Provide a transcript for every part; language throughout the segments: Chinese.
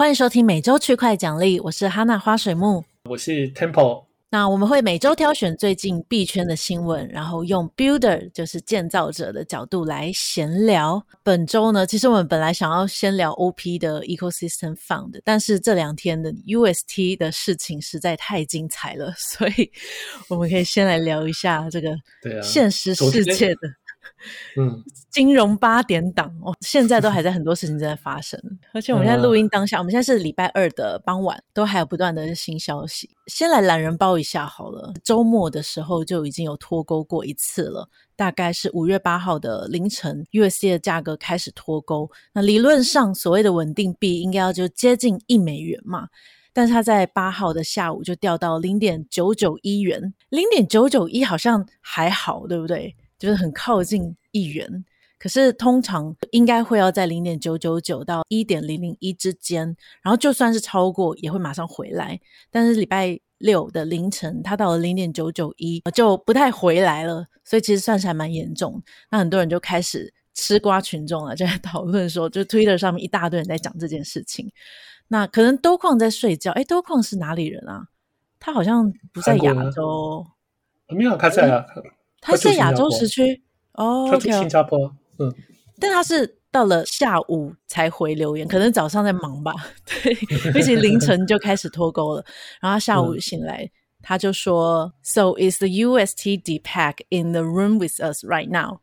欢迎收听每周区块奖励，我是哈娜花水木，我是 Tempo。 那我们会每周挑选最近币圈的新闻，然后用 Builder 就是建造者的角度来闲聊。本周呢，其实我们本来想要先聊 OP 的 Ecosystem Fund， 但是这两天的 UST 的事情实在太精彩了，所以我们可以先来聊一下这个现实世界的金融八点档现在都还在很多事情正在发生而且我们现在录音当下，我们现在是礼拜二的傍晚，都还有不断的新消息。先来懒人包一下好了，周末的时候就已经有脱钩过一次了，大概是5月8号的凌晨 USD 的价格开始脱钩。那理论上所谓的稳定币应该要就接近$1嘛，但是它在8号的下午就掉到 0.991 元 0.991 好像还好对不对，就是很靠近1元，可是通常应该会要在 0.999 到 1.001 之间，然后就算是超过也会马上回来。但是礼拜六的凌晨它到了 0.991 就不太回来了，所以其实算是还蛮严重。那很多人就开始吃瓜群众了，就在讨论说，就 Twitter 上面一大堆人在讲这件事情。那可能Do Kwon在睡觉，诶Do Kwon是哪里人啊？他好像不在亚洲，没有他在啊，他是亚洲时区哦，他去新加坡，但他是到了下午才回留言，可能早上在忙吧，对，而且凌晨就开始脱钩了。然后下午醒来，他就说 ：“So is the UST DPAC in the room with us right now？”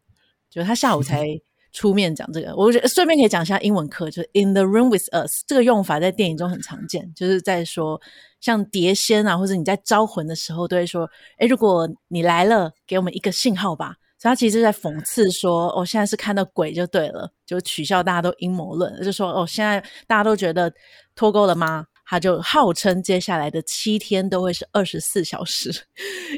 就他下午才出面讲这个。我觉得顺便可以讲一下英文课，就是 “in the room with us” 这个用法在电影中很常见，就是在说。像碟仙啊，或者你在招魂的时候都会说，诶，如果你来了给我们一个信号吧，所以他其实在讽刺说，现在是看到鬼就对了，就取笑大家都阴谋论，就说现在大家都觉得脱钩了吗？他就号称接下来的7天都会是24小时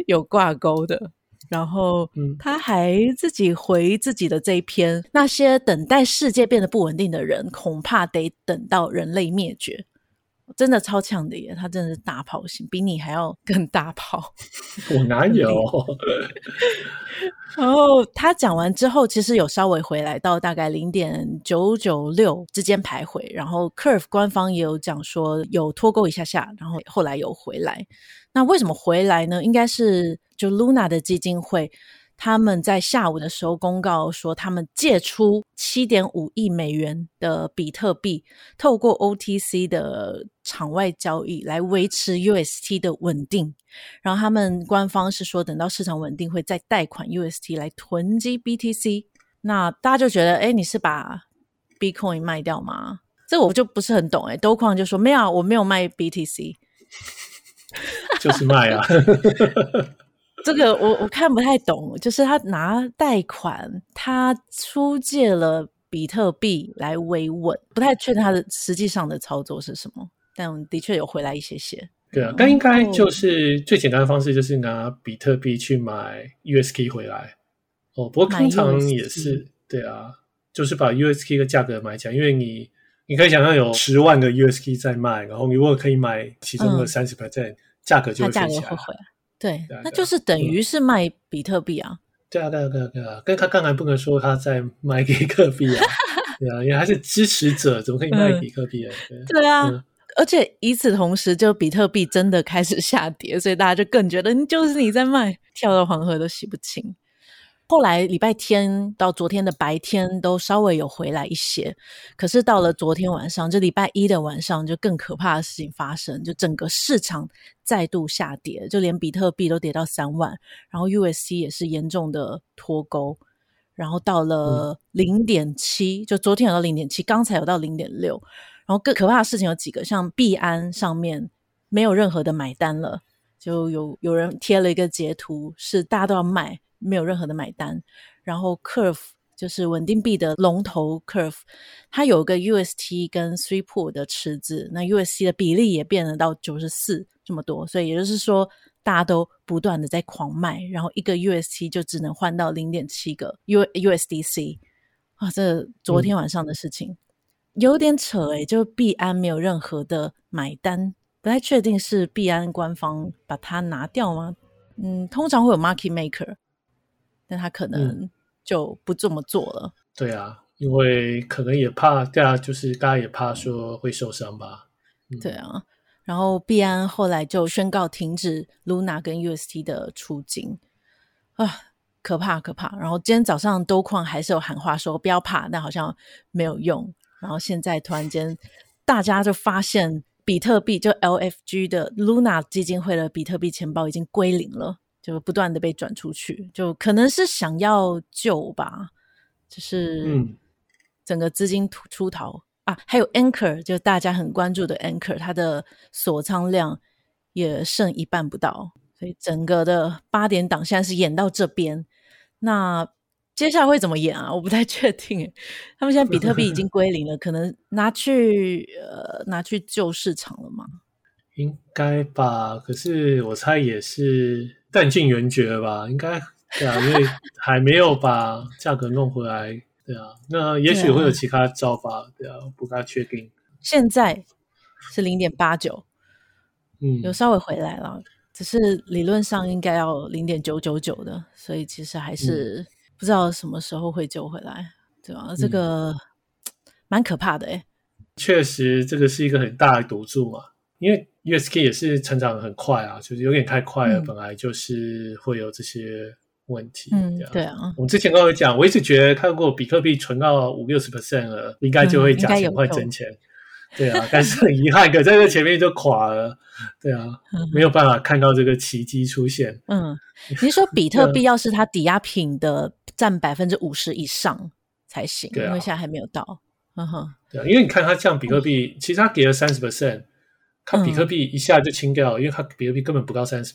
有挂钩的。然后他还自己回自己的这一篇，那些等待世界变得不稳定的人恐怕得等到人类灭绝。真的超强的耶，他真的是大炮型，比你还要更大炮。我哪有然后他讲完之后其实有稍微回来到大概 0.996 之间徘徊，然后 Curve 官方也有讲说有脱钩一下下，然后后来有回来。那为什么回来呢？应该是就 Luna 的基金会他们在下午的时候公告说，他们借出 7.5 亿美元的比特币，透过 OTC 的场外交易来维持 UST 的稳定。然后他们官方是说，等到市场稳定会再贷款 UST 来囤积 BTC。 那大家就觉得，诶，你是把 Bitcoin 卖掉吗？这我就不是很懂。Do Kwon就说，没有，我没有卖 BTC 就是卖啊这个我看不太懂，就是他拿贷款，他出借了比特币来维稳，不太确定他的实际上的操作是什么，但的确有回来一些些。对啊，但应该就是最简单的方式就是拿比特币去买 UST 回来。不过通常也是，对啊，就是把 UST 的价格买起来，因为你可以想象有10万个 UST 在卖，然后你如果可以买其中的 30%， 价格就会飞起来。对，那就是等于是卖比特币啊。对啊，跟他刚才不能说他在卖比特币啊对啊，因为他是支持者，怎么可以卖比特币啊对啊，而且以此同时就比特币真的开始下跌，所以大家就更觉得就是你在卖，跳到黄河都洗不清。后来礼拜天到昨天的白天都稍微有回来一些，可是到了昨天晚上，就礼拜一的晚上，就更可怕的事情发生，就整个市场再度下跌，就连比特币都跌到3万，然后 USC 也是严重的脱钩，然后到了 0.7， 就昨天有到 0.7， 刚才有到 0.6。 然后更可怕的事情有几个，像币安上面没有任何的买单了，就有人贴了一个截图，是大家都要卖，没有任何的买单。然后 Curve 就是稳定币的龙头 Curve， 它有个 UST 跟 3Pool 的池子，那 UST 的比例也变得到94这么多，所以也就是说大家都不断的在狂卖，然后一个 UST 就只能换到 0.7 个 USDC。 这昨天晚上的事情有点扯就币安没有任何的买单，不太确定是币安官方把它拿掉吗？通常会有 Market Maker，但他可能就不这么做了。对啊，因为可能也怕，对啊，就是大家也怕说会受伤吧。对啊，然后币安后来就宣告停止 Luna 跟 UST 的出金啊，可怕可怕。然后今天早上Do Kwon还是有喊话说不要怕，但好像没有用。然后现在突然间大家就发现比特币就 LFG 的 Luna 基金会的比特币钱包已经归零了，就不断的被转出去，就可能是想要救吧，就是整个资金出逃啊。还有 Anchor 就大家很关注的 Anchor 它的锁仓量也剩一半不到，所以整个的八点档现在是演到这边，那接下来会怎么演啊？我不太确定。他们现在比特币已经归零了，可能拿去救市场了吗？应该吧，可是我猜也是弹尽援绝了吧？应该对啊，因为还没有把价格弄回来，对啊。那也许会有其他招吧，对啊，不太确定。现在是 0.89， 有稍微回来了，只是理论上应该要 0.999 的，所以其实还是不知道什么时候会救回来，对吧？这个蛮可怕的欸。确实，这个是一个很大的赌注嘛，因为 UST 也是成长很快啊，就是有点太快了，本来就是会有这些问题。对啊。我们之前刚刚有讲，我一直觉得看过比特币存到 5-60% 了，应该就会假钱换真钱。对啊，但是很遗憾，可在这前面就垮了。对啊，没有办法看到这个奇迹出现。你说比特币要是它抵押品的占 50% 以上才行，因为现在还没有到。对啊，因为你看它像比特币，其实它给了 30%， 它比特币一下就清掉了，因为它比特币根本不到 30%，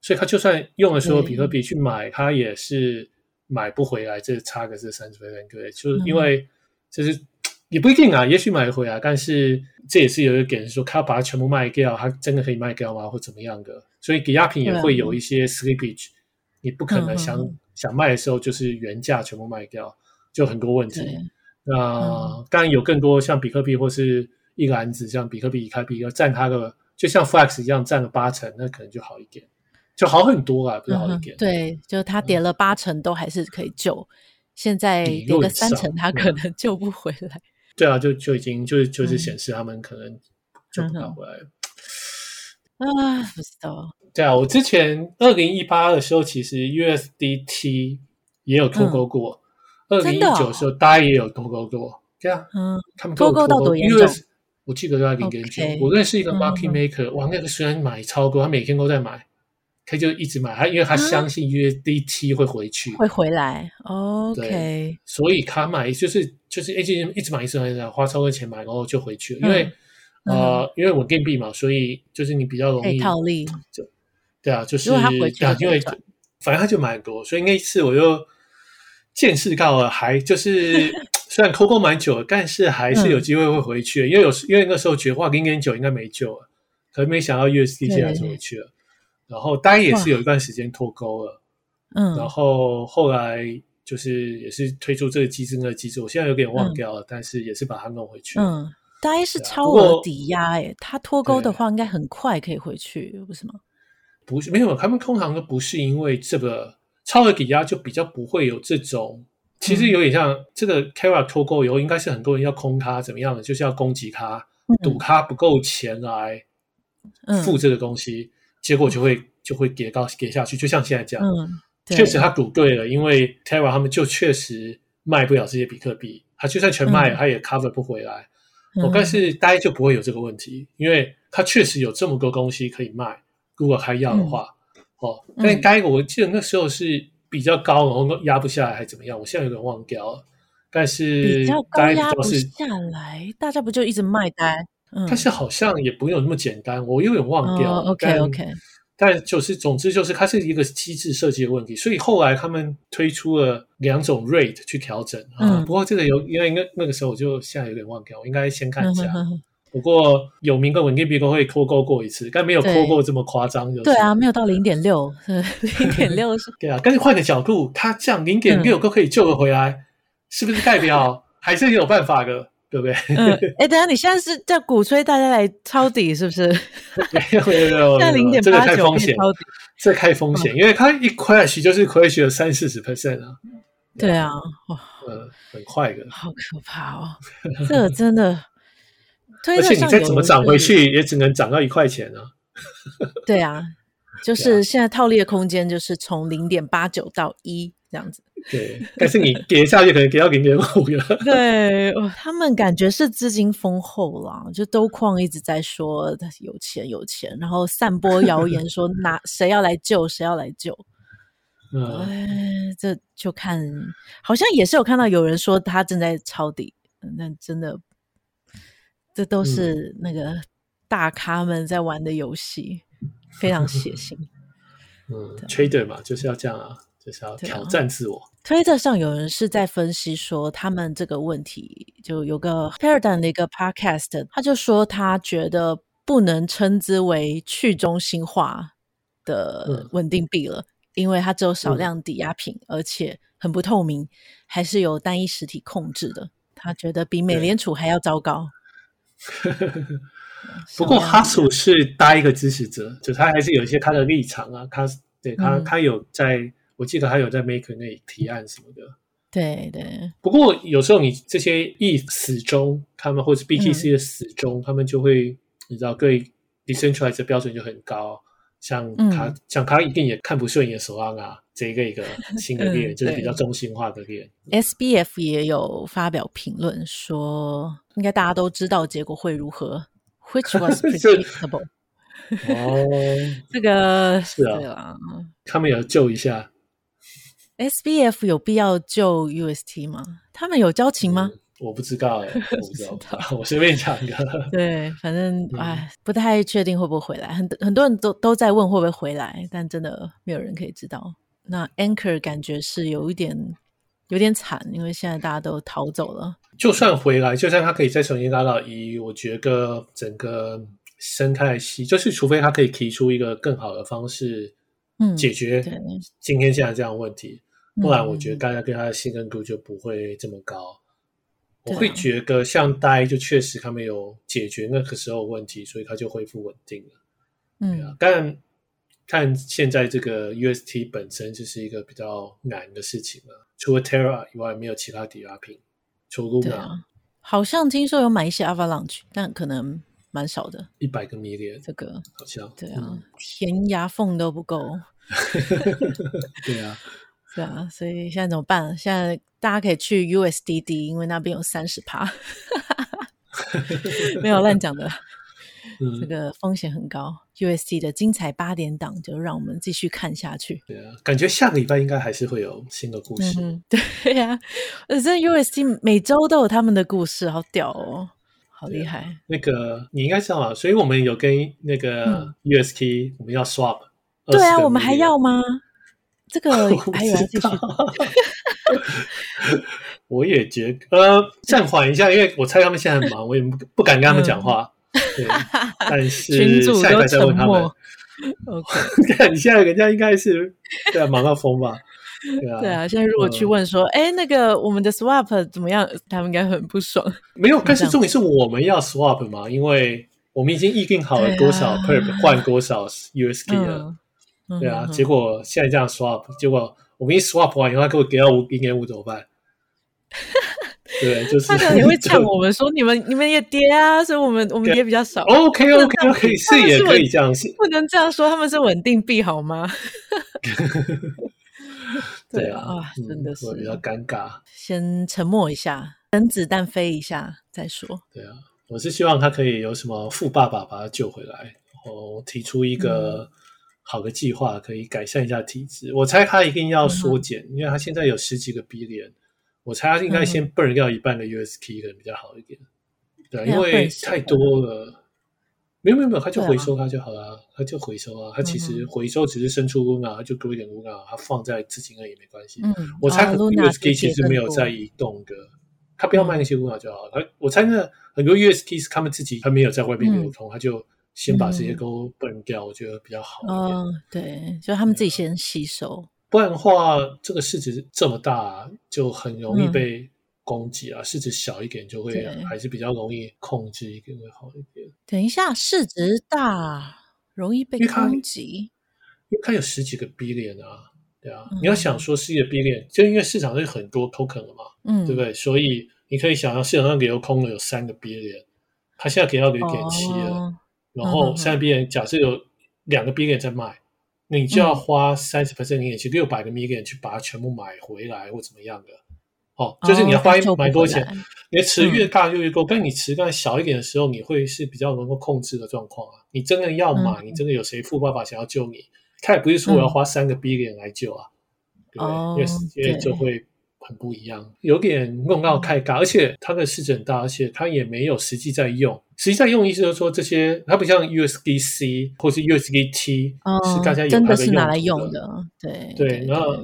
所以它就算用了所有比特币去买，它也是买不回来，这差个是 30%， 对，就是因为就是。也不一定啊，也许买回来，但是这也是有一点说，他把它全部卖掉，他真的可以卖掉吗？或怎么样的？所以抵押品也会有一些 slippage， 你不可能想卖的时候就是原价全部卖掉，就很多问题。那当然有更多像比特币或是一篮子，像比特币、以太币要占它的，就像 Flex 一样占了80%，那可能就好一点，就好很多啊，不是好一点。对，就它跌了80%都还是可以救，现在跌个3%，它可能救不回来。对啊，就已经就是显示他们可能就不敢回来了。不知道。对啊，我之前2018的时候，其实 USDT 也有脱钩过，2019的时候DAI也有脱钩过。对啊，他们脱钩到多严重？我记得都在 0.9。我认识一个 market maker，哇，那个虽然买超多，他每天都在买，他就一直买，因为他相信 USDT 会回去，会回来。OK， 所以他买就是一直买，花超多钱买，然后就回去了，因为稳定币嘛，所以就是你比较容易套利，对啊，就是因为反正他就买很多，所以那一次我就见识到了，还就是虽然脱钩蛮久了，但是还是有机会会回去，因为那时候觉得哇 0.9 应该没救了，可是没想到 USDT 还是回去了，然后DAI也是有一段时间脱钩了，然后后来。就是也是推出这个机制那个机制，我现在有点忘掉了，但是也是把它弄回去。大概是超额抵押欸，它脱钩的话应该很快可以回去，不是吗？不是，没有，他们通常都不是因为这个超额抵押就比较不会有这种，其实有点像这个 Terra 脱钩以后，应该是很多人要空它怎么样的，就是要攻击它，赌它不够钱来付这个东西，结果就会跌下去，就像现在这样。确实他赌对了，因为 Terra 他们就确实卖不了这些比特币，他就算全卖了，他也 cover 不回来。但是DAI就不会有这个问题，因为他确实有这么多东西可以卖，如果他要的话。但DAI我记得那时候是比较高，然后压不下来还怎么样，我现在有点忘掉了。但是DAI比较高压不下来，大家不就一直卖DAI？但是好像也不用那么简单，我有点忘掉了。OK。但就是总之就是它是一个机制设计的问题，所以后来他们推出了2种 rate 去调整。不过这个因为那个时候我就现在有点忘掉，我应该先看一下。不过有名跟稳定币都会脱钩过一次，但没有脱钩这么夸张，就是。对啊，没有到 0.6。0.6 是。对啊，但是换个角度，它这样 0.6 都可以救了回来，是不是代表还是有办法的？对不对？等一下，你现在是在鼓吹大家来抄底，是不是？没有，现在 0.89 这个太风险，这太风险，因为它一 crash 就是 crash 了 30-40% 啊。对啊，很快的，好可怕哦！这真的而且你再怎么涨回去也只能涨到1块钱啊。对啊，就是现在套利的空间就是从 0.89 到1这样子。对，但是你跌下去可能跌到 0.5 了。对，他们感觉是资金丰厚啦，就Do Kwon一直在说有钱有钱，然后散播谣言说谁要来救谁要来救。这就看，好像也是有看到有人说他正在抄底，但真的这都是那个大咖们在玩的游戏，非常血腥。Trader 嘛，就是要这样啊，就是要挑战自我。Twitter 上有人是在分析说他们这个问题，就有个 Paradigm 的一个 podcast， 他就说他觉得不能称之为去中心化的稳定币了，因为它只有少量抵押品，而且很不透明，还是由单一实体控制的。他觉得比美联储还要糟糕。不过Hasu是一个支持者，就他还是有一些他的立场啊，他有在，我记得他有在 Maker 那里提案什么的。对对。不过有时候你这些ETH死忠，他们或者 BTC 的死忠，他们就会，你知道，对 decentralized 的标准就很高，像他一定也看不顺眼Solana这一个新的链，就是比较中心化的链。SBF 也有发表评论说，应该大家都知道结果会如何。Which was predictable 、这个是啊，他们有救一下 SBF 有必要救 UST 吗？他们有交情吗？我不知道我随便讲一个对，反正不太确定会不会回来， 很多人 都在问会不会回来，但真的没有人可以知道。那 Anchor 感觉是有点惨，因为现在大家都逃走了。就算回来，就算他可以再重新拉到一，我觉得整个生态系，就是除非他可以提出一个更好的方式解决今天现在这样的问题，不然我觉得大家对他的信任度就不会这么高。我会觉得像DAI就确实他没有解决那个时候的问题，所以他就恢复稳定了。但看现在这个 UST 本身就是一个比较难的事情了，除了 Terra 以外没有其他抵押品，除 Luna。 好像听说有买一些 Avalanche， 但可能蛮少的，100个 million 这个好像对啊，填牙缝都不够对啊对啊，所以现在怎么办？现在大家可以去 USDD， 因为那边有 30% 没有乱讲的这个风险很高。UST 的精彩8点档就让我们继续看下去。对啊，感觉下个礼拜应该还是会有新的故事。对啊，这 UST 每周都有他们的故事，好屌哦，好厉害。那个你应该知道嘛，所以我们有跟那个 UST，我们要 swap。对啊，我们还要吗？这个还有要继续。我也觉得暂缓一下，因为我猜他们现在很忙，我也不敢跟他们讲话。对，但是群主都沉默。你现在人家应该是忙到疯吧？对啊，现在如果去问说，那个我们的 swap 怎么样，他们应该很不爽。没有，但是重点是我们要 swap 嘛，因为我们已经议定好了多少 perp 换多少 USD 了。对啊，结果现在这样 swap， 结果我们一 swap 完以后，他给我给到 0.5 怎么办？对，就是他可能会呛我们说你们也跌啊，所以我们跌比较少。OK， 是也可以这样，不能这样说，他们是稳定币好吗？对啊，真的是我比较尴尬。先沉默一下，等子弹飞一下再说。对啊，我是希望他可以有什么富爸爸把他救回来，然后提出一个好的计划，可以改善一下体质。我猜他一定要缩减，因为他现在有10几个 billion。我猜他应该先 burn 掉一半的 UST 可能比较好一点，对，因为太多了。没有，他就回收它就好了，他就回收啊，他其实回收只是生出 Luna， 他就多一点 Luna， 他放在自己那也没关系。我猜 UST 其实没有在移动的，他不要卖那些 Luna 就好了。我猜那很多 UST 是他们自己还没有在外面流通，他就先把这些都 burn 掉，我觉得比较好一点。对，就他们自己先吸收。不然的话，这个市值这么大，就很容易被攻击啊。市值小一点，就会还是比较容易控制一点，会好一点。等一下，市值大容易被攻击，因为它有10几个 billion 啊，对啊。你要想说10几个 billion， 就因为市场上有很多 token 了嘛，对不对？所以你可以想象市场上给空了有3个 billion，它现在给到 6.7 了、哦、然后现在 BN、假设有两个 billion 在卖，你就要花 30% 0.7 600个 million 去把它全部买回来或怎么样的、哦、就是你要花蛮多钱、你的池越大就越够、但你池大小一点的时候你会是比较能够控制的状况、你真的要买、你真的有谁富爸爸想要救你，他也不是说我要花3个 billion 来救啊、对不对？因为就会很不一样，有点弄到太大，而且它的市值很大，而且它也没有实际在用。实际在用意思就是说，这些它不像 USDC 或是 USDT、是大家有它的用的，真的是拿来用的。对 对，然后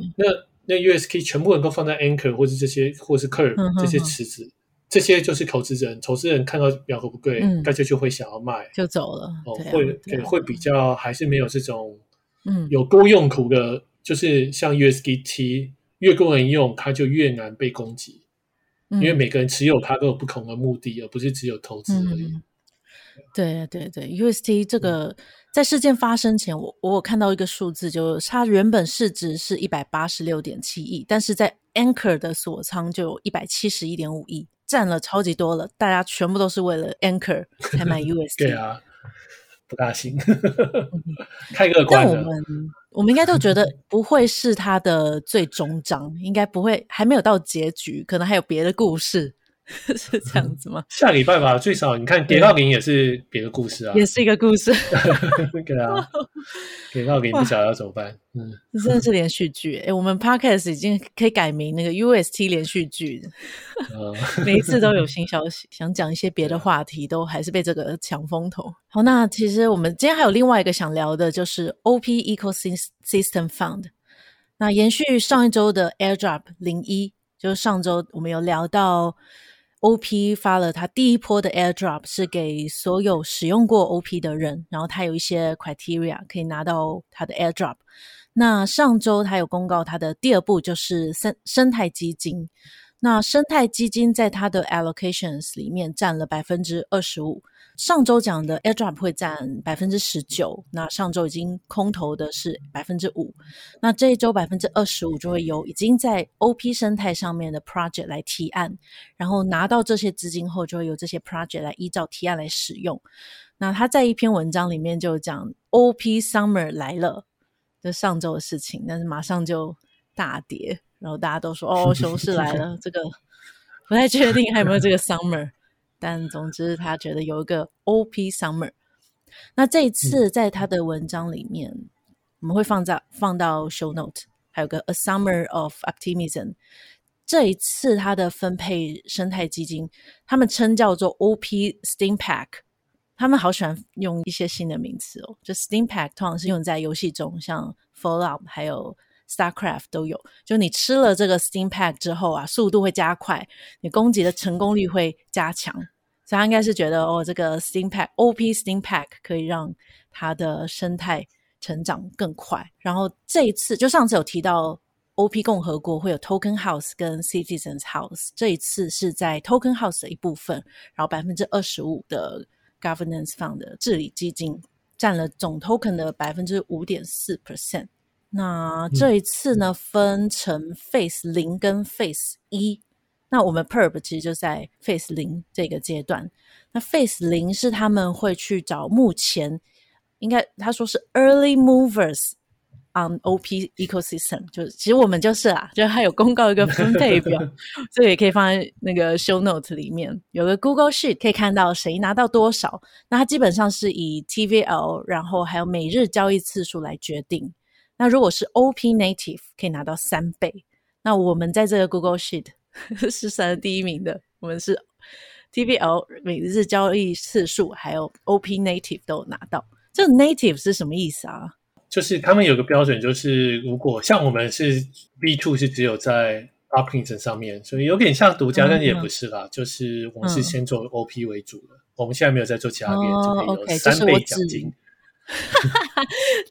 那 USDT 全部人都放在 Anchor 或是这些或是 Curve、这些池子，这些就是投资人看到苗头不对、大家就会想要卖，就走了。哦，会比较还是没有这种有多用途的，就是像 USDT。越多人用它就越难被攻击、因为每个人持有它都有不同的目的，而不是只有投资而已、对对对， UST 这个、在事件发生前我有看到一个数字，就是它原本市值是 186.7 亿，但是在 Anchor 的锁仓就有 171.5 亿，占了超级多了，大家全部都是为了 Anchor 才买 UST 对啊，不大行太乐观了。我们应该都觉得不会是他的最终章应该不会，还没有到结局，可能还有别的故事是这样子吗？下礼拜吧，最少你看跌到零也是别的故事啊，也是一个故事对啊，跌到零不晓得要怎么办，真的是连续剧、我们 podcast 已经可以改名那个 UST 连续剧每一次都有新消息想讲一些别的话题都还是被这个抢风头。好，那其实我们今天还有另外一个想聊的，就是 OP Ecosystem Fund。 那延续上一周的 Airdrop 01， 就是上周我们有聊到OP 发了他第一波的 airdrop， 是给所有使用过 OP 的人，然后他有一些 criteria 可以拿到他的 airdrop。 那上周他有公告他的第二步就是生态基金，那生态基金在他的 allocations 里面占了 25%， 上周讲的 airdrop 会占 19%， 那上周已经空投的是 5%， 那这一周 25% 就会由已经在 OP 生态上面的 project 来提案，然后拿到这些资金后就会由这些 project 来依照提案来使用。那他在一篇文章里面就讲 OP Summer 来了，这上周的事情，但是马上就大跌，然后大家都说哦，熊市来了这个不太确定还有没有这个 summer 但总之他觉得有一个 OP summer。 那这一次在他的文章里面、我们会放到 show note， 还有个 a summer of optimism。 这一次他的分配生态基金他们称叫做 OP Steam Pack， 他们好喜欢用一些新的名词哦，就 Steam Pack 通常是用在游戏中，像 Fallout 还有StarCraft 都有，就你吃了这个 Steam Pack 之后啊，速度会加快，你攻击的成功率会加强，所以他应该是觉得哦，这个 Steam Pack OP Steam Pack 可以让它的生态成长更快。然后这一次就上次有提到 OP 共和国会有 Token House 跟 Citizens House， 这一次是在 Token House 的一部分，然后 25% 的 Governance Fund 的治理基金占了总 Token 的 5.4%。那这一次呢分成 Phase 0跟 Phase 1， 那我们 Perp 其实就在 Phase 0这个阶段。那 Phase 0是他们会去找目前应该他说是 Early Movers on OP Ecosystem， 就其实我们就是啦，就他有公告一个分配表所以也可以放在那个 show note 里面，有个 Google Sheet 可以看到谁拿到多少。那它基本上是以 TVL 然后还有每日交易次数来决定，那如果是 OP Native 可以拿到3倍，那我们在这个 Google Sheet 是算第一名的，我们是 TVL 每日交易次数还有 OP Native 都有拿到。这 Native 是什么意思啊？就是他们有个标准，就是如果像我们是 V2 是只有在 Optimism 上面，所以有点像独家，但也不是啦、就是我们是先做 OP 为主的、我们现在没有在做其他链、有3倍奖金。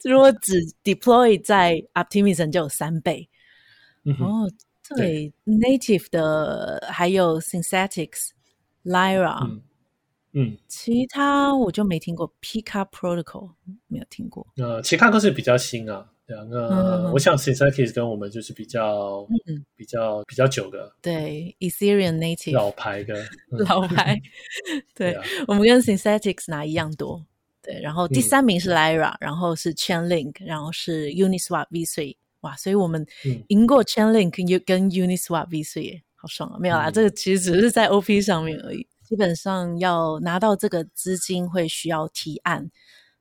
如果只 deploy 在 Optimism 就有3倍、对， Native 的还有 Synthetics Lyra、其他我就没听过 Pika Protocol 没有听过、其他都是比较新啊，对啊，那我想 Sintakis 跟我们就是比较久的，对 Ethereum native 老牌的、老牌对, 对、啊、我们跟 Sintakis 拿一样多，对，然后第三名是 Lyra、然后是 Chainlink， 然后是 Uniswap V3。 哇，所以我们赢过 Chainlink 跟 Uniswap V3， 好爽啊。没有啦、这个其实只是在 OP 上面而已，基本上要拿到这个资金会需要提案，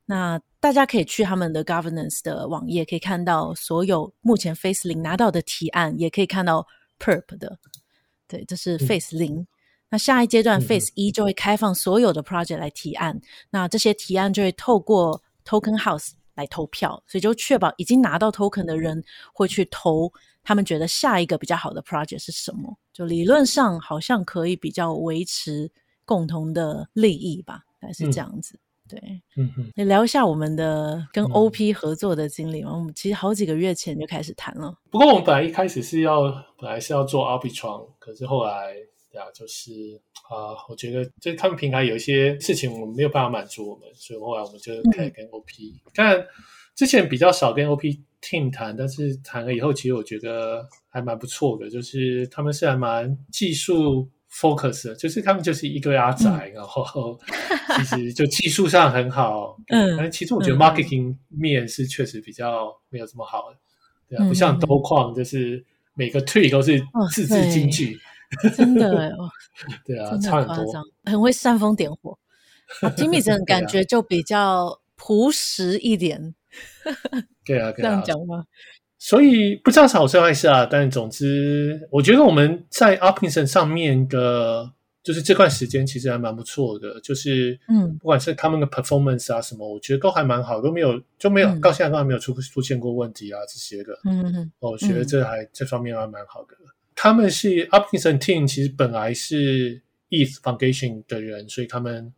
那大家可以去他们的 governance 的网页，可以看到所有目前 Phase 0拿到的提案，也可以看到 Perp 的，对，这是 Phase 0、那下一阶段 Phase 1就会开放所有的 project 来提案，那这些提案就会透过 Token House 来投票，所以就确保已经拿到 Token 的人会去投他们觉得下一个比较好的 project 是什么，就理论上好像可以比较维持共同的利益吧，大概是这样子、对，你聊一下我们的跟 OP 合作的经历吗？我们其实好几个月前就开始谈了。不过我们本来一开始是本来是要做 Arbitrum， 可是后来就是我觉得就他们平台有一些事情我们没有办法满足我们，所以后来我们就开始跟 OP。当然之前比较少跟 OP team 谈，但是谈了以后，其实我觉得还蛮不错的，就是他们是还蛮技术focus， 就是他们就是一堆阿宅、然后其实就技术上很好但其实我觉得 marketing 面是确实比较没有这么好的，对啊，不像Do Kwon就是每个 tweet 都是字字金句、真的耶对啊，差很多，很会煽风点火Timmy 真的感觉就比较朴实一点对啊，这样讲吗？所以不知道是好事还是啊，但总之我觉得我们在 Optimism 上面的就是这段时间其实还蛮不错的，就是不管是他们的 performance 啊什么，我觉得都还蛮好，都没有就没有、到现在都还没有出现过问题啊这些的我觉得这方面还蛮好的。他们是 Optimism team 其实本来是 ETH Foundation 的人，所以他们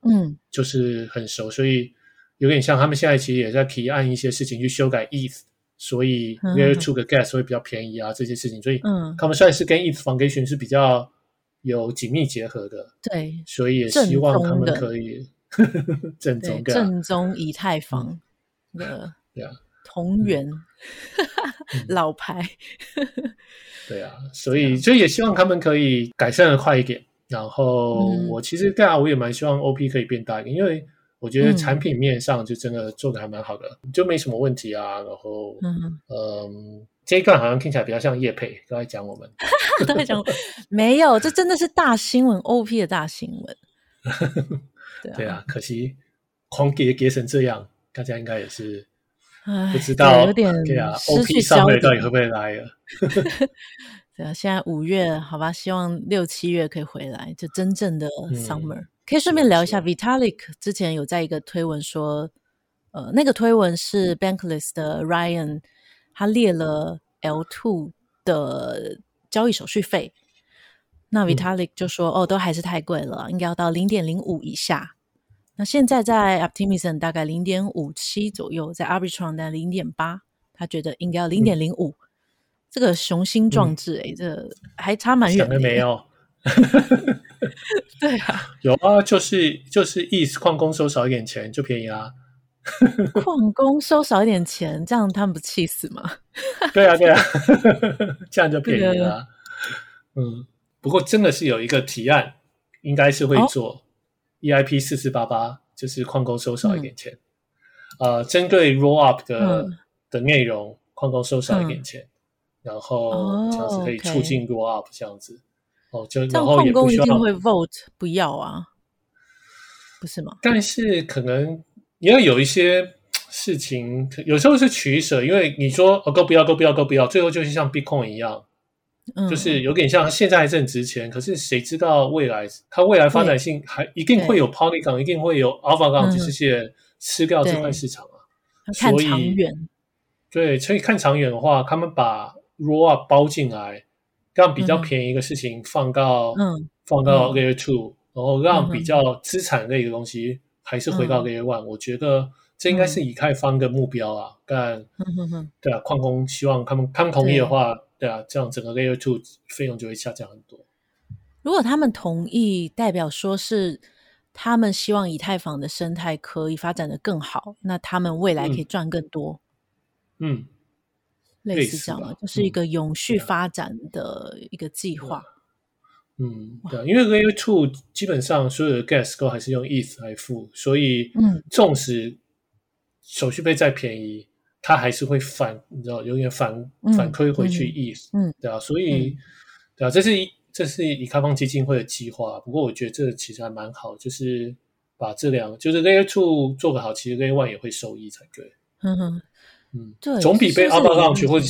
就是很熟，所以有点像他们现在其实也在提案一些事情去修改 ETH，所以因为出个 gas 会比较便宜啊这些事情，所以他们算是跟 ETH Foundation 是比较有紧密结合的，对，所以也希望他们可以正宗的正宗以太坊的同源老牌对啊，所以就也希望他们可以改善的快一点，然后我其实我也蛮希望 OP 可以变大一点，因为我觉得产品面上就真的做的还蛮好的，就没什么问题啊。然后，这一段好像听起来比较像业配，都在讲我们，都在讲我们。没有，这真的是大新闻，OP 的大新闻。对啊，可惜狂跌成这样，大家应该也是不知道，对啊 ，OP 上位到底会不会来了？对啊，现在5月，好吧，希望6、7月可以回来，就真正的 summer。可以顺便聊一下 Vitalik 之前有在一个推文说那个推文是 Bankless 的 Ryan， 他列了 L2 的交易手续费，那 Vitalik 就说都还是太贵了，应该要到 0.05 以下，那现在在 Optimism 大概 0.57 左右，在 Arbitrum 的 0.8， 他觉得应该要 0.05， 这个雄心壮志这还差蛮远的，想没有对啊，有啊，就是ETH矿工收少一点钱就便宜啦、矿工收少一点钱，这样他们不气死吗对啊这样就便宜啦、不过真的是有一个提案应该是会做、EIP4488 就是矿工收少一点钱、针对 roll up 的内容，矿工收少一点钱、然后这样子可以促进 roll up 这样子这样矿工一定会 vote 不要啊，不是吗？但是可能也要有一些事情，有时候是取舍，因为你说不要，最后就是像 Bitcoin 一样、就是有点像现在还是很值钱，可是谁知道未来它未来发展性还一定会有 Polygon， 一定会有 Avalanche 这些人吃掉这块市场啊。看长远，对，所以看长远的话，他们把 Roll Up 包进来。让比较便宜的事情放到 Layer 2、然后让比较资产类的东西还是回到 Layer 1、我觉得这应该是以太坊的目标啊。但对啊，矿工希望他们同意的话，对啊，这样整个 Layer 2费用就会下降很多。如果他们同意，代表说是他们希望以太坊的生态可以发展得更好，那他们未来可以赚更多。类似这样的，就是一个永续发展的一个计划。嗯，对，因为 Layer 2 基本上所有的 Gas 都还是用 ETH 来付，所以纵使手续费再便宜，它还是会你知道有点反馈回去 ETH，对啊，所以对啊，这是以开放基金会的计划，不过我觉得这其实还蛮好，就是把这两就是 Layer 2 做个好，其实 Layer 1 也会受益才对。对，总比被 Avalanche 或者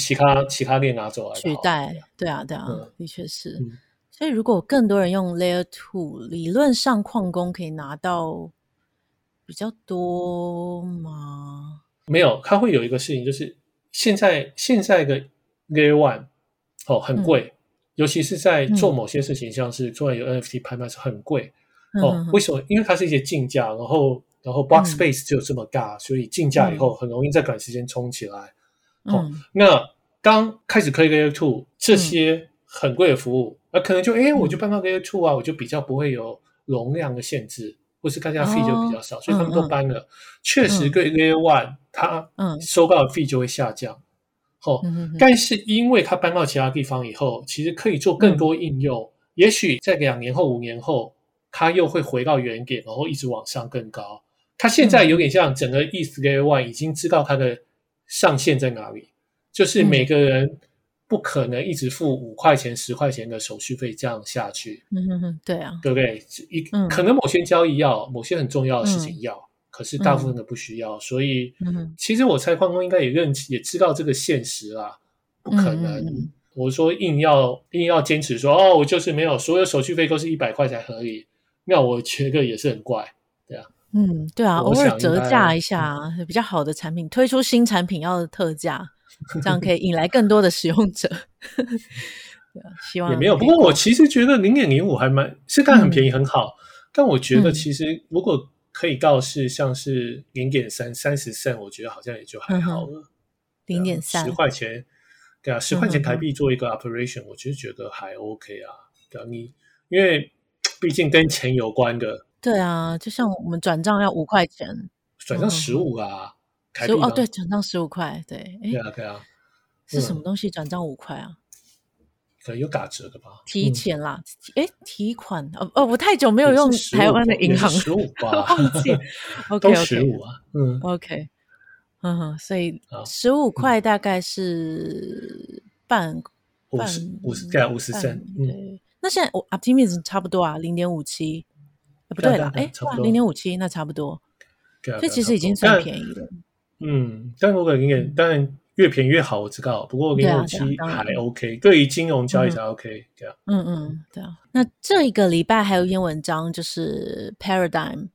其他链拿走来取代。对啊，对啊，的确是。所以如果更多人用 Layer 2， 理论上矿工可以拿到比较多吗？没有，它会有一个事情，就是现在的 Layer 1、很贵，尤其是在做某些事情，像是做有 NFT 拍卖是很贵。为什么？因为它是一些竞价，然后 block space 就这么大，所以竞价以后很容易在短时间冲起来。那刚开始推 Layer 2 这些很贵的服务，可能就我就搬到 Layer 2 啊，我就比较不会有容量的限制，或是大家 fee 就比较少，所以他们都搬了。确实对 Layer 1 它收到的 fee 就会下降。但是因为它搬到其他地方以后，其实可以做更多应用，也许在2年后5年后它又会回到原点，然后一直往上更高。它现在有点像整个 ETH Layer 1 已经知道它的上限在哪里，就是每个人不可能一直付5块钱10块钱的手续费这样下去。对啊，对不对？可能某些交易要，某些很重要的事情要，可是大部分的不需要。所以其实我猜矿工应该也知道这个现实啦，不可能。我说硬要坚持说我就是没有所有手续费都是100块才合理，那我觉得也是很怪，对啊。对啊，偶尔折价一下，比较好的产品推出新产品要特价，这样可以引来更多的使用者。对啊，希望也没有。不过我其实觉得 0.05 还蛮是看很便宜很好，但我觉得其实如果可以到是像是 0.3 30 cent， 我觉得好像也就还好了。0.3 10块钱，对啊，10块钱台币做一个 operation， 我其实觉得还 OK 啊。对啊，你因为毕竟跟钱有关的。对啊，就像我们转账要5块钱，转账15啊，台币15，对，转账15块，对，对啊，是什么东西转账5块啊？可能有打折的吧？提前啦，提款我太久没有用台湾的银行，15吧，忘记都15啊，OK，所以15块大概是半50 cent，那现在Optimism 差不多啊，0.57，不对啦，0.57 那差不多，所以其实已经算便宜了。但如果当然越便宜越好，我知道。不过0.57还 OK， 对于金融交易才 OK， 对啊。对啊。那这一个礼拜还有一篇文章，就是 Paradigm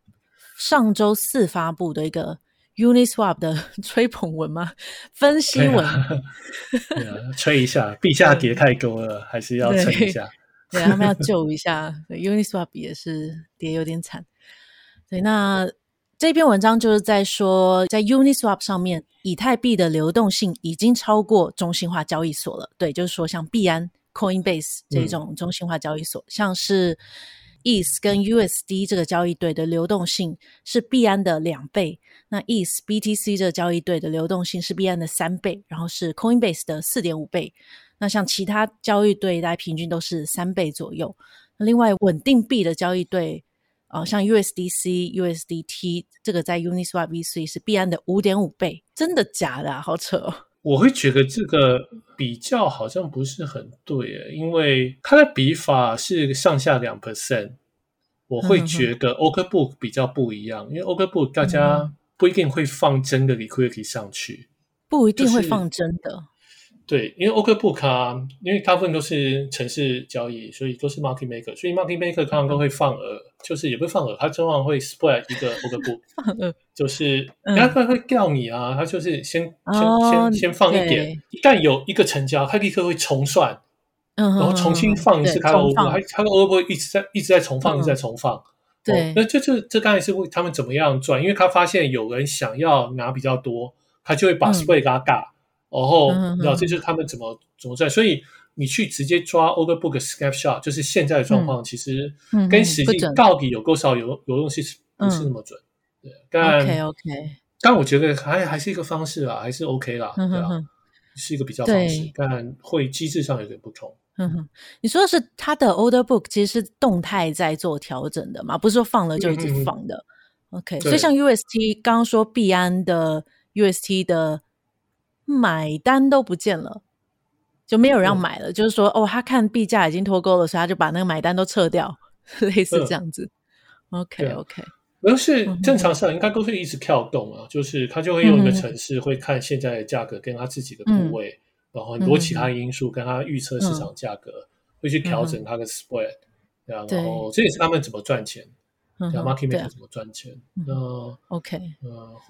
上周4发布的一个 Uniswap 的吹捧文吗？分析文，吹一下，币价跌太多了，还是要撑一下。对，他们要救一下。Uniswap 也是跌有点惨。对，那这篇文章就是在说，在 Uniswap 上面，以太币的流动性已经超过中心化交易所了。对，就是说像币安、Coinbase 这种中心化交易所，像是 ETH 跟 USD 这个交易对的流动性是币安的2倍，那 ETH BTC 这个交易对的流动性是币安的3倍，然后是 Coinbase 的 4.5 倍。那像其他交易对大概平均都是3倍左右。那另外稳定币的交易对像 USDC、USDT 这个在 Uniswap V3 是币安的 5.5 倍。真的假的啊？好扯哦。我会觉得这个比较好像不是很对，因为它的比法是上下 2%， 我会觉得 Overbook 比较不一样，因为 Overbook 大家不一定会放真的 liquidity 上去，不一定会放真的，对，因为 Overbook 因为大部分都是程式交易，所以都是 market maker， 所以 market maker 通常都会放额，就是也不会放额，他通常会 spread 一个 Overbook， 就是他会掉你啊，他就是先放一点，一旦有一个成交，他立刻会重算，然后重新放一次他的 Overbook， 他的 Overbook 一直在重放，一直在重放。对，那这当然是他们怎么样赚，因为他发现有人想要拿比较多，他就会把 spread 拉大。然后这就是他们怎么赚，所以你去直接抓 overbook snapshot， 就是现在的状况，其实跟实际到底有多少流动性不是那么准。对，但我觉得还是一个方式啦，还是 OK 啦，对啊。是一个比较方式，但会机制上有点不同。嗯，你说是它的 order book 其实是动态在做调整的嘛，不是说放了就一直放的。OK， 所以像 UST 刚刚说币安的 UST 的买单都不见了，就没有人买了，就是说哦，他看币价已经脱钩了，所以他就把那个买单都撤掉，类似这样子。OK，而是正常上应该都是一直跳动啊，就是他就会用一个程式会看现在的价格跟他自己的部位，然后很多其他因素跟他预测市场价格，会去调整他的 spread，然后这也是他们怎么赚钱，market maker 怎么赚钱。OK，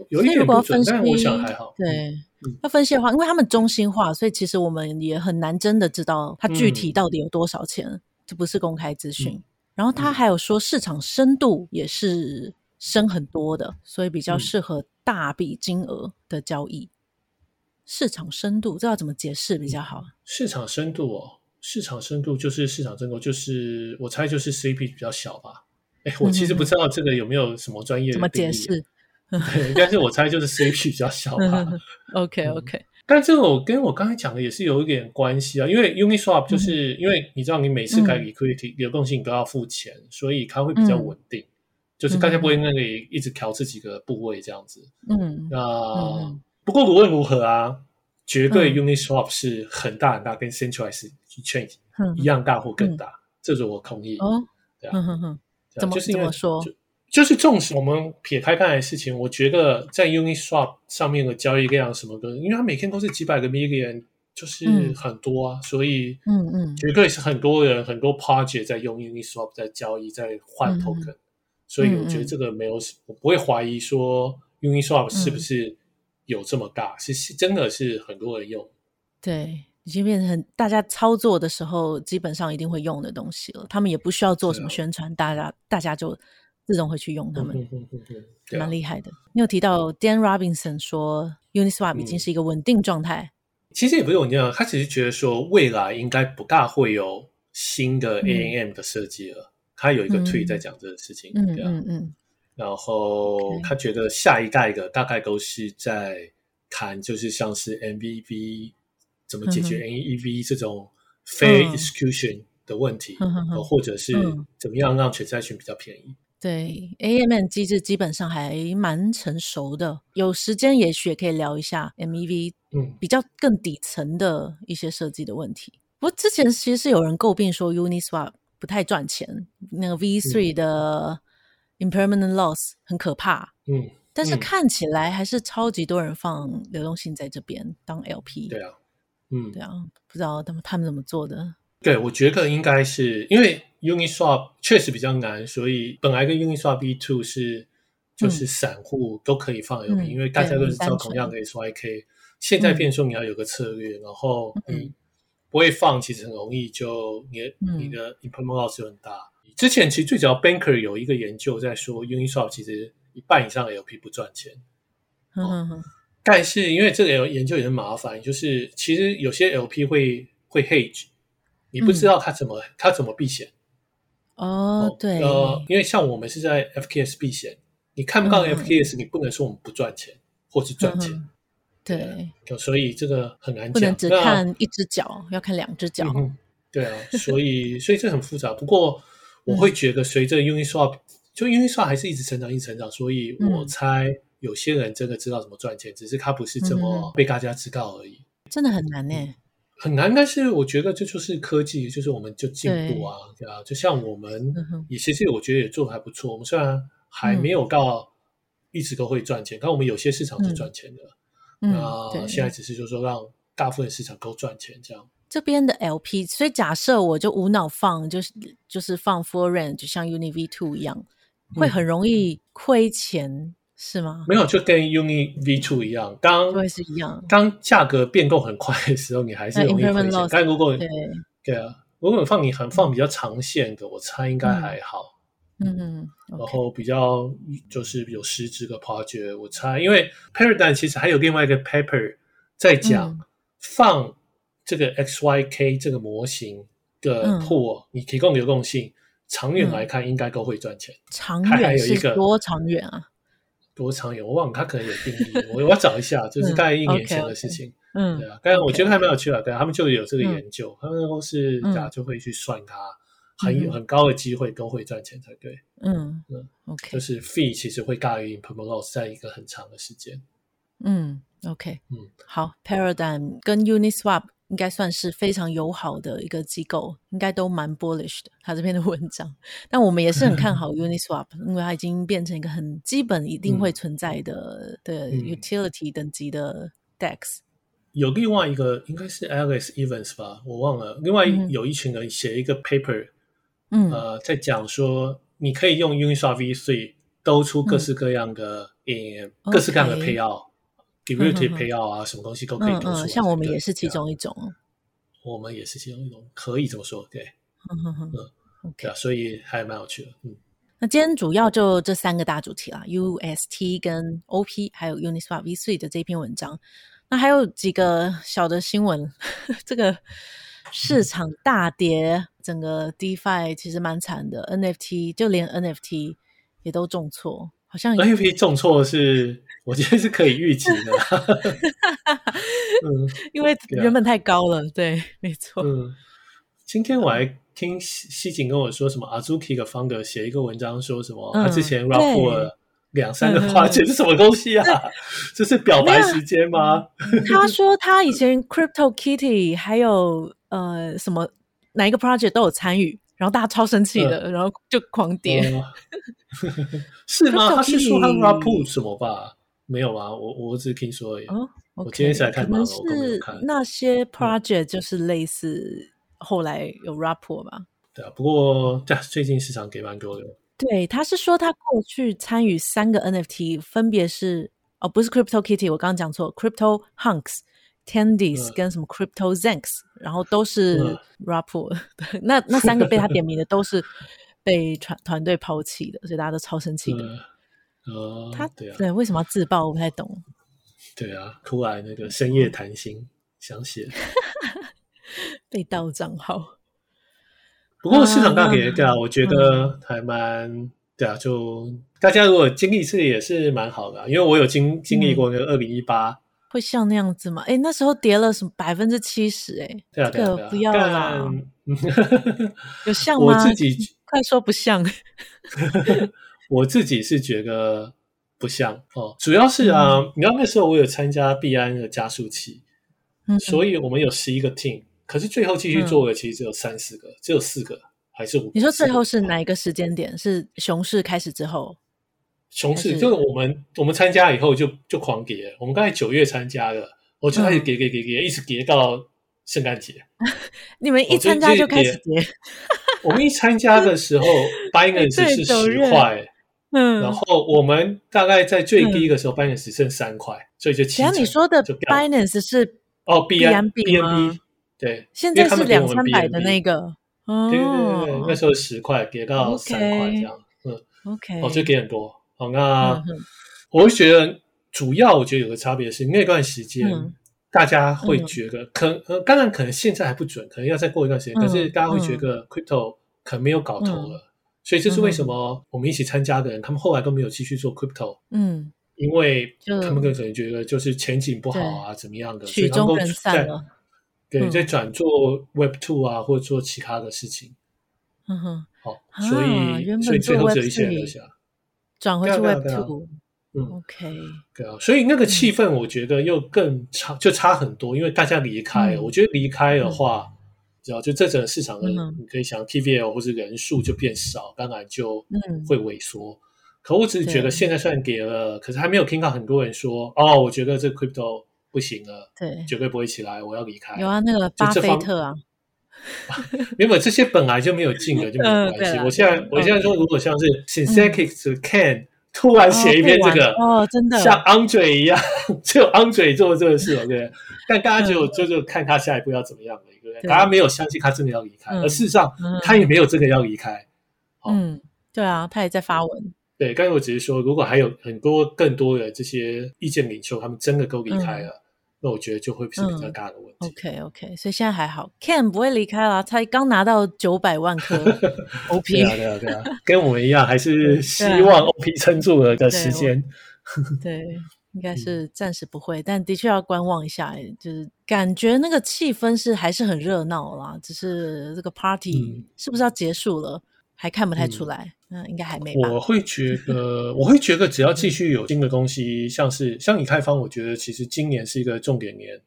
有一点不准，但我想还好。对，要分析的话，因为他们中心化，所以其实我们也很难真的知道它具体到底有多少钱，这不是公开资讯。然后他还有说市场深度也是深很多的，所以比较适合大笔金额的交易。市场深度这要怎么解释比较好？市场深度哦，市场深度就是市场深度，就是我猜就是 CP 比较小吧。我其实不知道这个有没有什么专业的定义，怎么解释？对，但是我猜就是 CP 比较小吧。OK，但这个跟我刚才讲的也是有一点关系啊，因为 Uniswap 就是因为你知道你每次改 liquidity 流动性都要付钱，所以它会比较稳定，就是大家不会那里一直调自己的部位这样子。不过无论如何啊，绝对 Uniswap 是很大很大，跟 Centralized Exchange 一样大或更大，这是我同意。怎么说？就是纵使我们撇开刚才的事情，我觉得在 Uniswap 上面的交易量什么的，因为它每天都是几百个 million， 就是很多啊，所以绝对是很多人很多 project 在用 Uniswap 在交易在换 token，所以我觉得这个没有，我不会怀疑说 Uniswap 是不是有这么大，是真的是很多人用。对，已经变成很大家操作的时候基本上一定会用的东西了，他们也不需要做什么宣传，大家就自动会去用他们。蛮厉害的。你有提到 Dan Robinson 说 Uniswap 已经是一个稳定状态，其实也不是稳定状态，他只是觉得说未来应该不大会有新的 ANM 的设计了，他有一个 tweet 在讲这个事情。然后他觉得下一代的大概都是在谈就是像是 MEV 怎么解决 MEV 这种 fair execution 的问题，或者是怎么样让全债群比较便宜。对， AMM 机制基本上还蛮成熟的，有时间也许也可以聊一下 MEV 比较更底层的一些设计的问题。不过之前其实是有人诟病说 Uniswap 不太赚钱，那个 V3 的 impermanent loss 很可怕，但是看起来还是超级多人放流动性在这边当 LP。 对啊，不知道他们怎么做的。对，我觉得应该是因为 Uniswap 确实比较难，所以本来跟 Uniswap V2 是就是散户都可以放 LP，因为大家都是知道同样的 SYK，现在变说你要有个策略，然后你不会放其实很容易就你的 impermanent loss 就很大。之前其实最早 Banker 有一个研究在说 Uniswap 其实一半以上的 LP 不赚钱，但是因为这个研究也很麻烦，就是其实有些 LP 会 hedge，你不知道他怎么避险。对。因为像我们是在 FKS 避险，你看不到 FKS，你不能说我们不赚钱或是赚钱。对。所以这个很难讲。不能只看一只脚，要看两只脚。对啊，所以这很复杂。不过我会觉得随着 Uniswap，就 Uniswap 还是一直成长，所以我猜有些人真的知道怎么赚钱，只是他不是这么被大家知道而已。真的很难欸。很难，但是我觉得这就是科技，就是我们就进步啊，对啊，就像我们也其实我觉得也做得还不错，我们虽然还没有到一直都会赚钱，但我们有些市场是赚钱的，那现在只是就是说让大部分市场都赚钱这样。这边的 LP， 所以假设我就无脑放，就是放 full range， 像 UniV2 一样，会很容易亏钱。是吗？没有，就跟 Uni V2 一样，当价格变动很快的时候，你还是容易亏钱。但如果如果你放比较长线的，我猜应该还好。然后比较就是有实质的 project， 我猜，因为 Paradigm 其实还有另外一个 paper 在讲放这个 XYK 这个模型的pool，你提供流动性，长远来看应该都会赚钱。长远是多长远啊？多长也我忘了，他可能有定义我找一下，就是大概1年前的事情。嗯，对啊，但我觉得还蛮有趣的，对啊，他们就有这个研究，他们公司大家就会去算它很高的机会都会赚钱才对。嗯嗯 ，OK， 就是 fee 其实会大于 impermanent loss 在一个很长的时间。嗯 ，OK， 嗯，好 ，Paradigm 跟 Uniswap 应该算是非常友好的一个机构，应该都蛮 bullish 的。他这篇的文章，但我们也是很看好 Uniswap， 因为它已经变成一个很基本一定会存在的utility 等级的 DEX。有另外一个应该是 Alex Evans 吧，我忘了。另外有一群人写一个 paper。在讲说你可以用 Uniswap V3 兜出各式各样的各式各样的配钥 derivative 配钥啊，什么东西都可以兜出来。像我们也是其中一种，我们也是其中一种，可以这么说，对。对啊，所以还蛮有趣的。那今天主要就这三个大主题啦， UST 跟 OP 还有 Uniswap V3 的这篇文章。那还有几个小的新闻，这个市场大跌，整个 DeFi 其实蛮惨的， NFT 就连 NFT 也都重挫，好像 NFT 重挫是我觉得是可以预期的因为原本太高了， 对，没错。今天我还听西景跟我说什么 Azuki 的 founder 写一个文章说什么他之前 rap 过2-3个花钱是什么东西啊？这是表白时间吗？他说他以前 Crypto Kitty 还有什么哪一个 project 都有参与，然后大家超生气的，然后就狂跌。是吗？他是说他 rap 什么吧？没有啊，我只听说而已。我今天才看嘛，我都没有看。那些 project 就是类似后来有 rap 吧？对啊，不过最近市场给蛮多的。对，他是说他过去参与3个 NFT， 分别是不是 Crypto Kitty， 我刚刚讲错 ，Crypto Hunks、Tendis 跟什么 Crypto Zanks， 然后都是 Rapport， 那3个被他点名的都是被团队抛弃的，所以大家都超生气的。他对为什么要自爆？我不太懂。对啊，突然那个深夜谈心，想写被盗账号。不过市场大跌，对啊，我觉得还蛮对啊，就大家如果经历是也是蛮好的因为我有经历过那个2018，会像那样子吗？诶，那时候跌了什么 70%， 诶，对啊，这个不要啦有像吗？我自己快说不像我自己是觉得不像主要是你知道那时候我有参加币安的加速器所以我们有11个 team，可是最后继续做的其实只有3-4个，只有4个还是5个。你说最后是哪一个时间点？是熊市开始之后？熊市就是我们参加以后就狂跌。我们刚才9月参加了，我就开始跌，一直跌到圣诞节。你们一参加就开始跌？我们一参加的时候 Binance 是10块，然后我们大概在最低的时候 Binance 只剩3块，所以就7成。你说的 Binance 是BNB 吗？对，现在是200-300的那个，对，那时候10块跌到3块这样，就跌很多。那我觉得主要我觉得有个差别是那段时间大家会觉得，当然可能现在还不准，可能要再过一段时间，可是大家会觉得 crypto 可能没有搞头了，所以这是为什么我们一起参加的人他们后来都没有继续做 crypto， 因为他们可能觉得就是前景不好啊，怎么样的，曲终人散了。对，再转做 Web2 啊，或者做其他的事情。所以最后只有一些人留下，转回去 Web2。OK。对啊，所以那个气氛我觉得又更差，就差很多，因为大家离开了。我觉得离开的话，只要就这整个市场的，你可以想 TVL 或者人数就变少，当然就会萎缩。可我只是觉得现在虽然跌了，可是还没有听到很多人说，我觉得这 Crypto。不行了，对，绝对不会起来，我要离开。有啊，那个巴菲特啊，原本这些本来就没有进的，就没有关系。我现在说，如果像是 Synthetic Can 突然写一篇这个，真的像 Andre 一样，只有 Andre 做这个事，对。但大家就看他下一步要怎么样的一个，大家没有相信他真的要离开，而事实上他也没有真的要离开。对啊，他也在发文。对，刚才我只是说，如果还有很多更多的这些意见领袖，他们真的都离开了。那我觉得就会是比较大的问题。OK， 所以现在还好 ，Ken 不会离开啦，他刚拿到900万颗 OP， 对啊，跟我们一样，还是希望 OP 撑住了的时间。对，应该是暂时不会，但的确要观望一下，就是感觉那个气氛是还是很热闹啦，只是这个 party 是不是要结束了，还看不太出来。应该还没吧。我会觉得只要继续有新的东西，像以太坊，我觉得其实今年是一个重点年，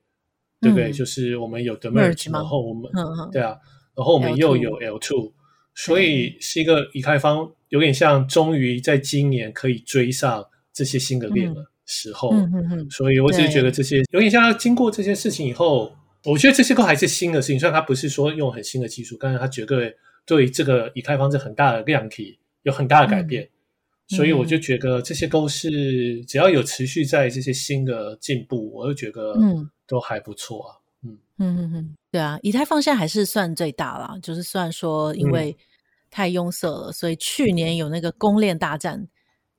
对不对？就是我们有的 merge， 然后我们对啊，然后我们又有 L2， 所以是一个以太坊有点像终于在今年可以追上这些新的链了时候，所以我只是觉得这些有点像要经过这些事情以后，我觉得这些都还是新的事情，虽然它不是说用很新的技术，但是它绝对对这个以太坊是很大的量体有很大的改变，所以我就觉得这些都是只要有持续在这些新的进步，我就觉得都还不错啊。对啊，以太坊现在还是算最大啦，就是虽然说因为太拥塞了，所以去年有那个公链大战，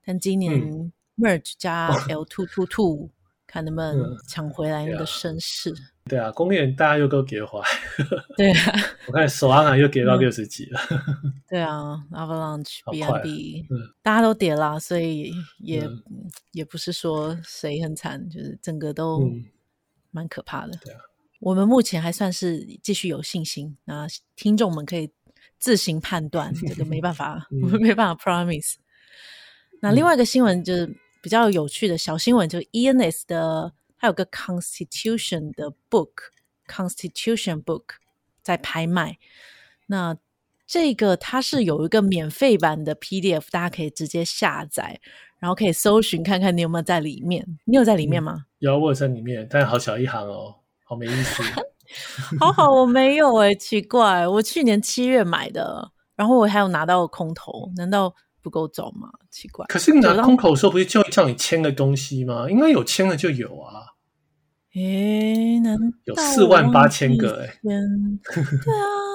但今年merge 加 L222 看能不能抢回来那个声势。对啊，公链大家又够给坏。对啊，我看 Solana 又给到60几了。对啊， Avalanche BNB、大家都跌啦，所以也不是说谁很惨，就是整个都蛮可怕的。对啊，我们目前还算是继续有信心，那听众们可以自行判断，这个没办法，我们没办法 promise。那另外一个新闻就是比较有趣的小新闻，就是 ENS 的它有个 Constitution 的 Book，Constitution Book 在拍卖。那这个它是有一个免费版的 PDF， 大家可以直接下载，然后可以搜寻看看你有没有在里面。你有在里面吗？有，我有在里面，但好小一行哦，好没意思。好，我没有耶，奇怪，我去年7月买的，然后我还有拿到空投，难道不够早吗？奇怪。可是你拿空口的时候不是就叫你签个东西吗？应该有签的就有啊。难道有48000个对啊，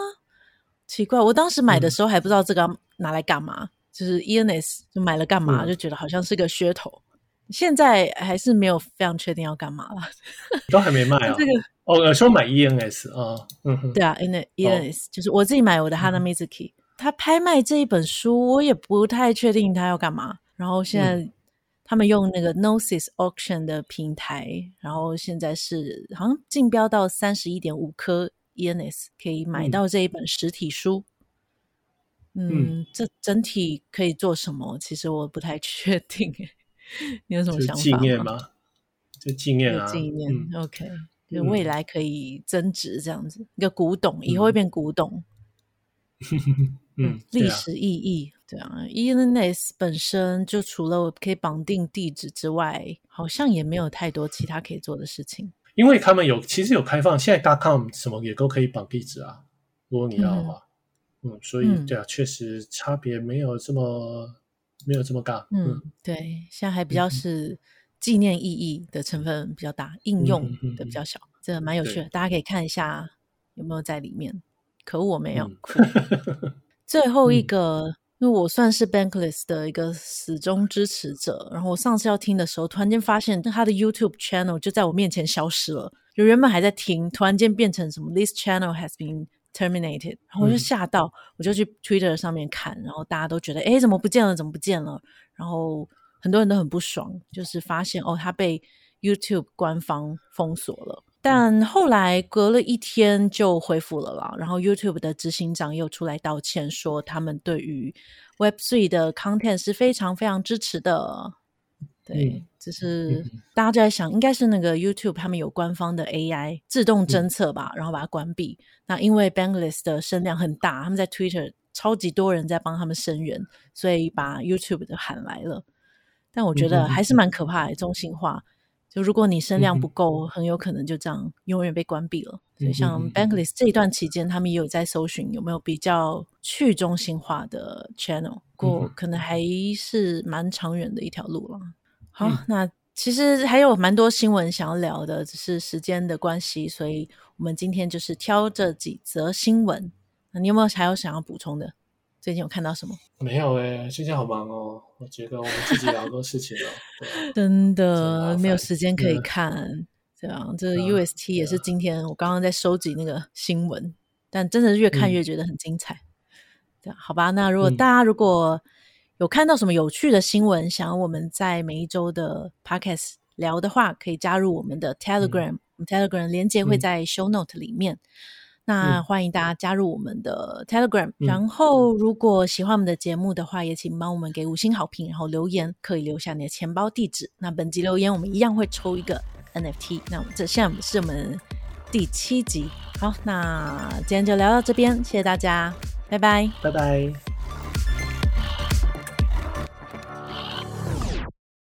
奇怪，我当时买的时候还不知道这个拿来干嘛，就是 ENS 就买了干嘛，就觉得好像是个噱头，现在还是没有非常确定要干嘛了。都还没卖啊？这个有时候买 ENS 啊，对啊， ENS 就是我自己买我的 Hanamizuki，他拍卖这一本书，我也不太确定他要干嘛。然后现在他们用那个 Gnosis Auction 的平台，然后现在是好像竞标到 31.5 颗 ENS 可以买到这一本实体书。这整体可以做什么？其实我不太确定。你有什么想法吗？就纪念吗？就纪念啊，纪念。OK， 就未来可以增值这样子，一个古董，以后会变古董。历史意义，对啊， ENS 本身就除了可以绑定地址之外，好像也没有太多其他可以做的事情，因为他们其实有开放，现在 .com 什么也都可以绑地址啊，如果你要的话，所以对啊，确实差别没有这么大。对，现在还比较是纪念意义的成分比较大，应用的比较小，这蛮有趣的，大家可以看一下有没有在里面。可恶，我没有。最后一个，因为我算是 Bankless 的一个始终支持者，然后我上次要听的时候，突然间发现他的 YouTube channel 就在我面前消失了，就原本还在听，突然间变成什么 This channel has been terminated， 然后我就吓到，我就去 Twitter 上面看，然后大家都觉得怎么不见了，怎么不见了，然后很多人都很不爽，就是发现他被 YouTube 官方封锁了。但后来隔了一天就恢复了啦，然后 YouTube 的执行长又出来道歉，说他们对于 Web3 的 content 是非常非常支持的。对，就是大家就在想，应该是那个 YouTube 他们有官方的 AI 自动侦测吧，然后把它关闭。那因为 Bankless 的声量很大，他们在 Twitter 超级多人在帮他们声援，所以把 YouTube 的喊来了。但我觉得还是蛮可怕的，中心化。就如果你声量不够，很有可能就这样永远被关闭了。所以像 Bankless 这一段期间，他们也有在搜寻有没有比较去中心化的 channel， 不过可能还是蛮长远的一条路了。好，那其实还有蛮多新闻想要聊的，只是时间的关系，所以我们今天就是挑这几则新闻。那你有没有还有想要补充的？最近有看到什么？没有最近好忙哦，我觉得我们自己聊很多事情了。真的没有时间可以看，对啊，这 UST 也是今天我刚刚在收集那个新闻，但真的是越看越觉得很精彩。对啊，好吧，那如果大家如果有看到什么有趣的新闻想要我们在每一周的 podcast 聊的话，可以加入我们的 Telegram、Telegram 连结会在 show note 里面、那欢迎大家加入我们的 Telegram、然后如果喜欢我们的节目的话，也请帮我们给五星好评，然后留言可以留下你的钱包地址，那本集留言我们一样会抽一个 NFT。 那我们这现在是我们第7集。好，那今天就聊到这边，谢谢大家，拜拜拜拜。